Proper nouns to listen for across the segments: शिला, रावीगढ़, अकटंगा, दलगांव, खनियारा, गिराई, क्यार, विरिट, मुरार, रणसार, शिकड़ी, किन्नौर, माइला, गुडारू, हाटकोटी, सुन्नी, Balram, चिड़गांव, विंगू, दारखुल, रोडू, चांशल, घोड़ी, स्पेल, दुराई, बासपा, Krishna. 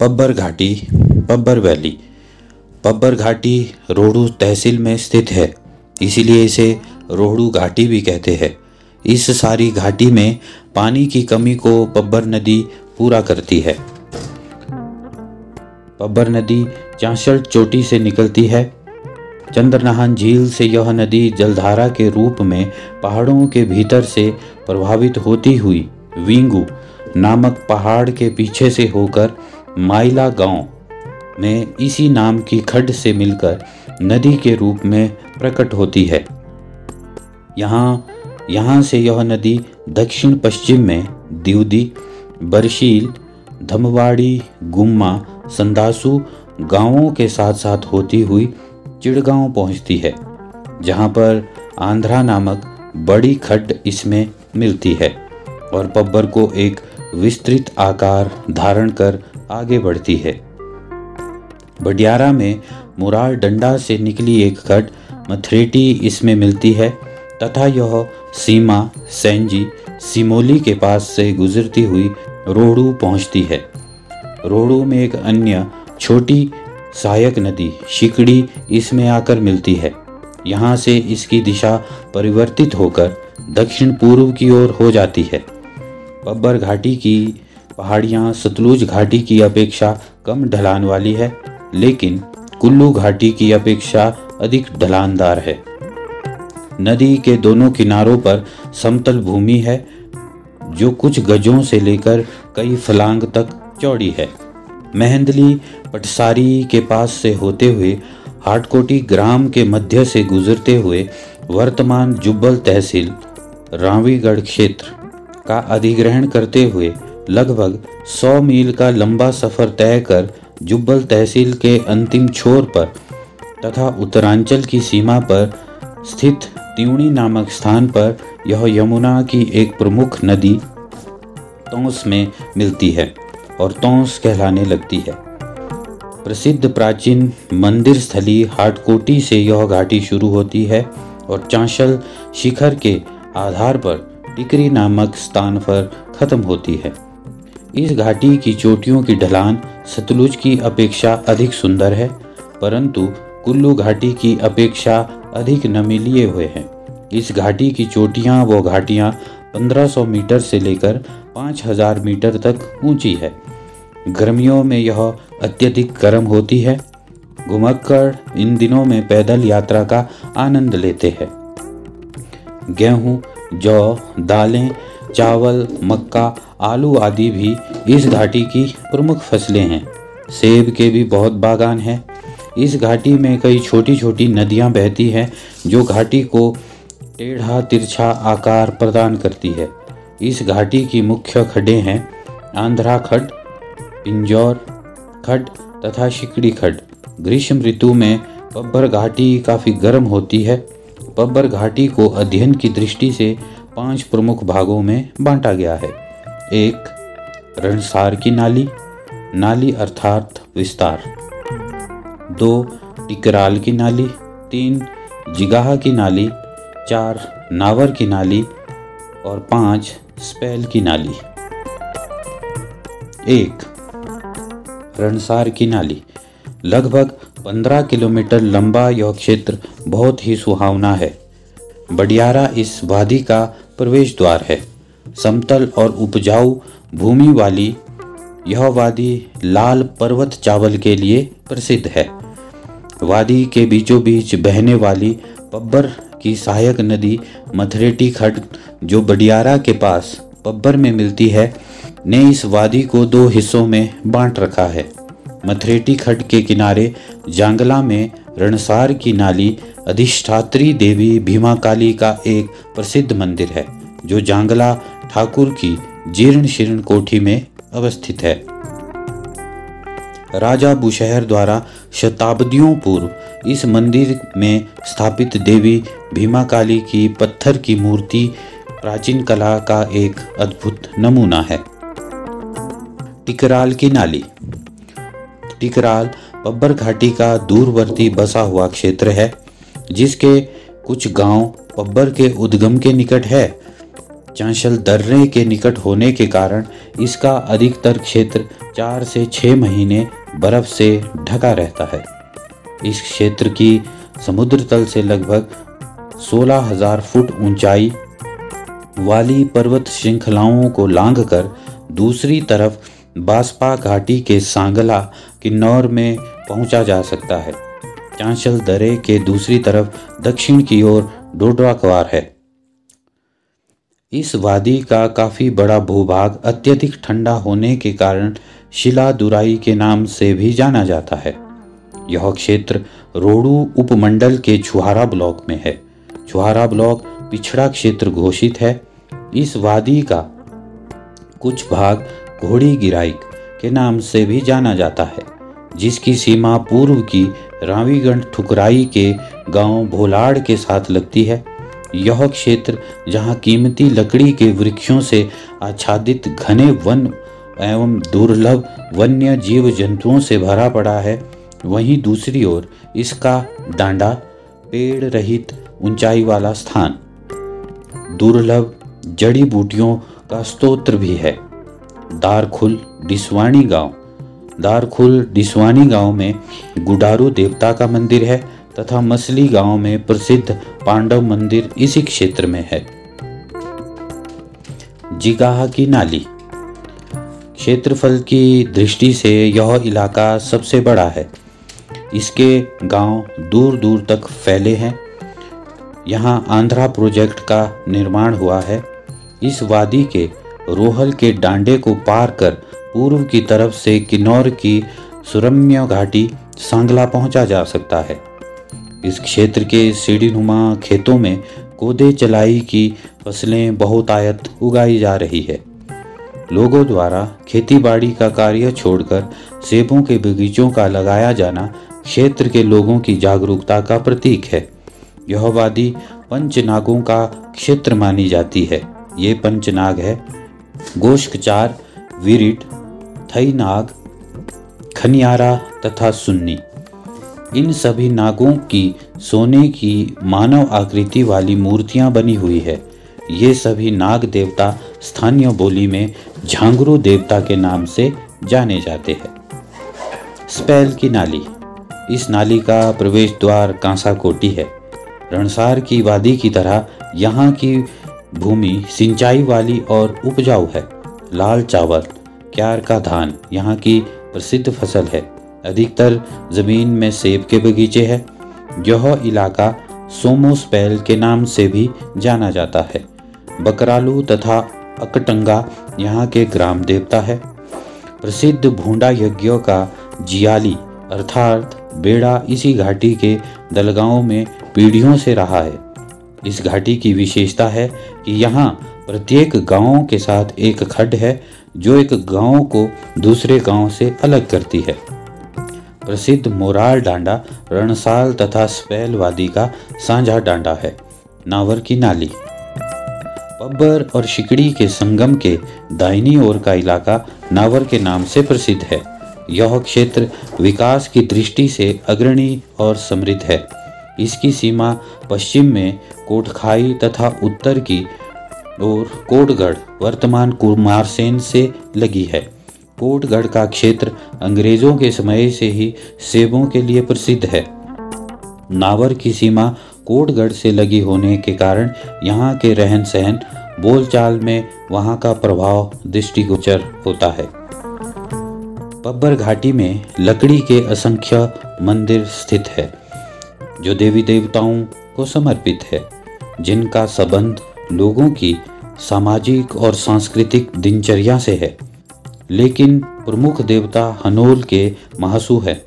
पब्बर घाटी पब्बर वैली। पब्बर घाटी रोडू तहसील में स्थित है, इसीलिए इसे रोडू घाटी भी कहते हैं। इस सारी घाटी में पानी की कमी को पब्बर नदी पूरा करती है। पब्बर नदी चांशल चोटी से निकलती है। चंद्रनाहन झील से यह नदी जलधारा के रूप में पहाड़ों के भीतर से प्रभावित होती हुई विंगू नामक पहाड़ के पीछे से होकर माइला गांव में इसी नाम की खड्ड से मिलकर नदी के रूप में प्रकट होती है। यहाँ से यह नदी दक्षिण पश्चिम में दिउदी, बरशील, धमवाड़ी, गुम्मा, संदासु गांवों के साथ साथ होती हुई चिड़गांव पहुंचती है, जहां पर आंध्रा नामक बड़ी खड्ड इसमें मिलती है और पब्बर को एक विस्तृत आकार धारण कर आगे बढ़ती है। बडियारा में मुरार डंडा से निकली एक खड्ड मथरेटी इसमें मिलती है तथा यह सीमा सेंजी सिमोली के पास से गुजरती हुई रोडू पहुंचती है। रोडू में एक अन्य छोटी सहायक नदी शिकड़ी इसमें आकर मिलती है। यहाँ से इसकी दिशा परिवर्तित होकर दक्षिण पूर्व की ओर हो जाती है। पब्बर घाटी की पहाड़ियाँ सतलुज घाटी की अपेक्षा कम ढलान वाली है, लेकिन कुल्लू घाटी की अपेक्षा अधिक ढलानदार है। नदी के दोनों किनारों पर समतल भूमि है, जो कुछ गजों से लेकर कई फलांग तक चौड़ी है। मेहंदली पटसारी के पास से होते हुए हाटकोटी ग्राम के मध्य से गुजरते हुए वर्तमान जुब्बल तहसील रावीगढ़ क्षेत्र का अधिग्रहण करते हुए लगभग 100 मील का लंबा सफर तय कर जुब्बल तहसील के अंतिम छोर पर तथा उत्तरांचल की सीमा पर स्थित त्यूणी नामक स्थान पर यह यमुना की एक प्रमुख नदी तौंस में मिलती है और तौंस कहलाने लगती है। प्रसिद्ध प्राचीन मंदिर स्थली हाटकोटी से यह घाटी शुरू होती है और चांशल शिखर के आधार पर टिकरी नामक स्थान पर खत्म होती है। इस घाटी की चोटियों की ढलान सतलुज की अपेक्षा अधिक सुंदर है, परंतु कुल्लू घाटी की अपेक्षा अधिक नमीलिए हुए हैं। इस घाटी की चोटियाँ व घाटियाँ 1500 मीटर से लेकर 5000 मीटर तक ऊंची है। गर्मियों में यह अत्यधिक गर्म होती है। घुमक्कड़ इन दिनों में पैदल यात्रा का आनंद लेते हैं। गेहूँ, जौ, दालें, चावल, मक्का, आलू आदि भी इस घाटी की प्रमुख फसलें हैं। सेब के भी बहुत बागान हैं। इस घाटी में कई छोटी छोटी नदियां बहती हैं, जो घाटी को टेढ़ा तिरछा आकार प्रदान करती है। इस घाटी की मुख्य खड्डें हैं आंध्रा खड्ड, पिंजौर खड्ड तथा शिकड़ी खड्ड। ग्रीष्म ऋतु में पब्बर घाटी काफ़ी गर्म होती है। पब्बर घाटी को अध्ययन की दृष्टि से 5 प्रमुख भागों में बांटा गया है। 1. रणसार की नाली अर्थात विस्तार। 2. टिकराल की नाली। 3. जिगाह की नाली। 4. नावर की नाली और 5. स्पेल की नाली। 1. रणसार की नाली। लगभग 15 किलोमीटर लंबा यह क्षेत्र बहुत ही सुहावना है। बडियारा इस वादी का प्रवेश द्वार है। समतल और उपजाऊ भूमि वाली यह वादी लाल पर्वत चावल के लिए प्रसिद्ध है। वादी के बीचों बीच बहने वाली पब्बर की सहायक नदी मथरेटी खड्ड, जो बडियारा के पास पब्बर में मिलती है, ने इस वादी को 2 हिस्सों में बांट रखा है। मथरेटी खड्ड के किनारे जांगला में रणसार की नाली अधिष्ठात्री देवी भीमाकाली का एक प्रसिद्ध मंदिर है, जो जांगला ठाकुर की जीर्ण शीर्ण कोठी में अवस्थित है। राजा बुशहर द्वारा शताब्दियों पूर्व इस मंदिर में स्थापित देवी भीमाकाली की पत्थर की मूर्ति प्राचीन कला का एक अद्भुत नमूना है। टिकराल की नाली। टिकराल पब्बर घाटी का दूरवर्ती बसा हुआ क्षेत्र है, जिसके कुछ गांव पब्बर के उद्गम के निकट है। चांशल दर्रे के निकट होने के कारण इसका अधिकतर क्षेत्र 4 से 6 महीने बर्फ से ढका रहता है। इस क्षेत्र की समुद्र तल से लगभग 16,000 फुट ऊंचाई वाली पर्वत श्रृंखलाओं को लांघकर दूसरी तरफ बासपा घाटी के सांगला किन्नौर में पहुंचा जा सकता है। चांशल दर्रे के दूसरी तरफ दक्षिण की ओर डोडराक्वार है। इस वादी का काफ़ी बड़ा भूभाग अत्यधिक ठंडा होने के कारण शिला दुराई के नाम से भी जाना जाता है। यह क्षेत्र रोडू उपमंडल के छुहारा ब्लॉक में है। छुहारा ब्लॉक पिछड़ा क्षेत्र घोषित है। इस वादी का कुछ भाग घोड़ी गिराई के नाम से भी जाना जाता है, जिसकी सीमा पूर्व की रावीगढ़ ठुकराई के गांव भोलाड़ के साथ लगती है। यह क्षेत्र जहां कीमती लकड़ी के वृक्षों से आच्छादित घने वन एवं दुर्लभ वन्य जीव जंतुओं से भरा पड़ा है, वहीं दूसरी ओर इसका डांडा पेड़ रहित ऊंचाई वाला स्थान दुर्लभ जड़ी बूटियों का स्तोत्र भी है। दारखुल डिसवाणी गांव में गुडारू देवता का मंदिर है तथा मसली गांव में प्रसिद्ध पांडव मंदिर इसी क्षेत्र में है। जिगाह की नाली क्षेत्रफल की दृष्टि से यह इलाका सबसे बड़ा है। इसके गांव दूर दूर तक फैले हैं। यहां आंध्रा प्रोजेक्ट का निर्माण हुआ है। इस वादी के रोहल के डांडे को पार कर पूर्व की तरफ से किन्नौर की सुरम्य घाटी सांगला पहुंचा जा सकता है। इस क्षेत्र के सीढ़ीनुमा खेतों में कोदे चलाई की फसलें बहुतायत उगाई जा रही है। लोगों द्वारा खेतीबाड़ी का कार्य छोड़कर सेबों के बगीचों का लगाया जाना क्षेत्र के लोगों की जागरूकता का प्रतीक है। यह वादी पंचनागों का क्षेत्र मानी जाती है। ये पंचनाग है गोश्कचार, विरिट, थईनाग, खनियारा तथा सुन्नी। इन सभी नागों की सोने की मानव आकृति वाली मूर्तियां बनी हुई है। ये सभी नाग देवता स्थानीय बोली में झांगरू देवता के नाम से जाने जाते हैं। स्पेल की नाली। इस नाली का प्रवेश द्वार कांसाकोटी है। रणसार की वादी की तरह यहाँ की भूमि सिंचाई वाली और उपजाऊ है। लाल चावल, क्यार का धान यहाँ की प्रसिद्ध फसल है। अधिकतर जमीन में सेब के बगीचे हैं। यह इलाका सोमोस्पेल के नाम से भी जाना जाता है। बकरालू तथा अकटंगा यहाँ के ग्राम देवता है। प्रसिद्ध भूडा यज्ञों का जियाली अर्थात बेड़ा इसी घाटी के दलगांव में पीढ़ियों से रहा है। इस घाटी की विशेषता है कि यहाँ प्रत्येक गांव के साथ एक खड्ड है जो एक गांव को दूसरे गांव से अलग करती है। प्रसिद्ध मोराल डांडा रणसाल तथा स्पेल वादी का साझा डांडा है। नावर की नाली। पब्बर और शिकड़ी के संगम के दाहिनी ओर का इलाका नावर के नाम से प्रसिद्ध है। यह क्षेत्र विकास की दृष्टि से अग्रणी और समृद्ध है। इसकी सीमा पश्चिम में कोटखाई तथा उत्तर की ओर कोटगढ़ वर्तमान कुमारसेन से लगी है। कोटगढ़ का क्षेत्र अंग्रेजों के समय से ही सेबों के लिए प्रसिद्ध है। नावर की सीमा कोटगढ़ से लगी होने के कारण यहाँ के रहन सहन बोलचाल में वहाँ का प्रभाव दृष्टिगोचर होता है। पब्बर घाटी में लकड़ी के असंख्य मंदिर स्थित है जो देवी देवताओं को समर्पित है, जिनका संबंध लोगों की सामाजिक और सांस्कृतिक दिनचर्या से है। लेकिन प्रमुख देवता हनोल के महासू है,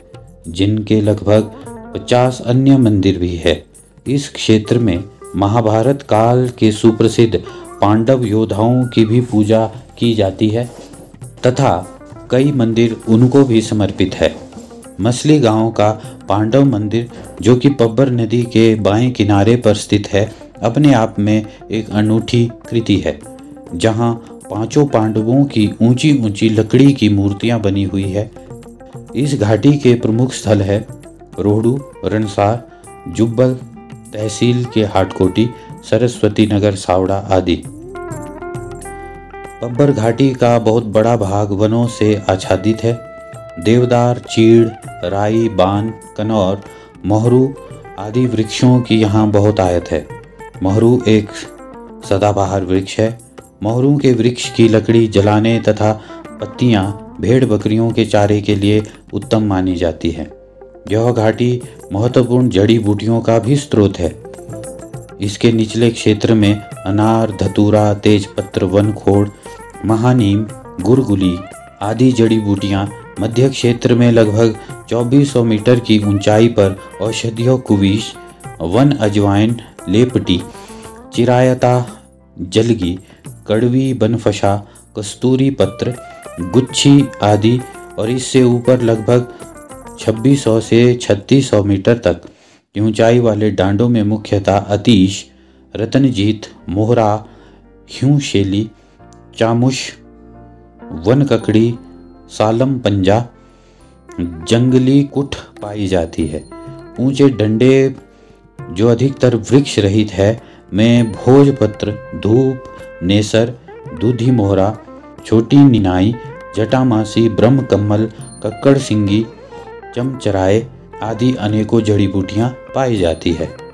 जिनके लगभग 50 अन्य मंदिर भी है। इस क्षेत्र में महाभारत काल के सुप्रसिद्ध पांडव योद्धाओं की भी पूजा की जाती है तथा कई मंदिर उनको भी समर्पित है। मसली गांव का पांडव मंदिर जो कि पब्बर नदी के बाएं किनारे पर स्थित है, अपने आप में एक अनूठी कृति है, जहां पांचों पांडवों की ऊंची ऊंची लकड़ी की मूर्तियां बनी हुई है। इस घाटी के प्रमुख स्थल है रोडू, रणसार, जुब्बल तहसील के हाटकोटी, सरस्वती नगर, सावड़ा आदि। पब्बर घाटी का बहुत बड़ा भाग वनों से आच्छादित है। देवदार, चीड़, राई, बान, कनौर, महरू आदि वृक्षों की यहाँ बहुत आयत है। महरू एक सदाबहार वृक्ष है। महरू के वृक्ष की लकड़ी जलाने तथा पत्तियाँ भेड़ बकरियों के चारे के लिए उत्तम मानी जाती है। यह घाटी महत्वपूर्ण जड़ी बूटियों का भी स्रोत है। इसके निचले क्षेत्र में अनार, धतूरा, तेजपत्र, वनखोड़, महानीम, गुरगुली आदि जड़ी बूटियाँ मध्य क्षेत्र में लगभग 2400 मीटर की ऊंचाई पर औषधियों कुविश, वन अजवाइन, लेपटी, चिरायता, जलगी, कड़वी, बनफशा, कस्तूरी पत्र, गुच्छी आदि और इससे ऊपर लगभग 2600 से 3600 मीटर तक ऊंचाई वाले डांडों में मुख्यतः अतीश, रतनजीत, मोहरा, ह्यूशेली, चामुश, वन ककड़ी, सालम पंजा, जंगली कुठ पाई जाती है। ऊंचे डंडे जो अधिकतर वृक्ष रहित है में भोजपत्र, धूप, नेसर, दूधी मोहरा, छोटी निनाई, जटामासी, ब्रह्म कमल, कक्कड़ सिंगी, चमचराए आदि अनेकों जड़ी बूटियाँ पाई जाती है।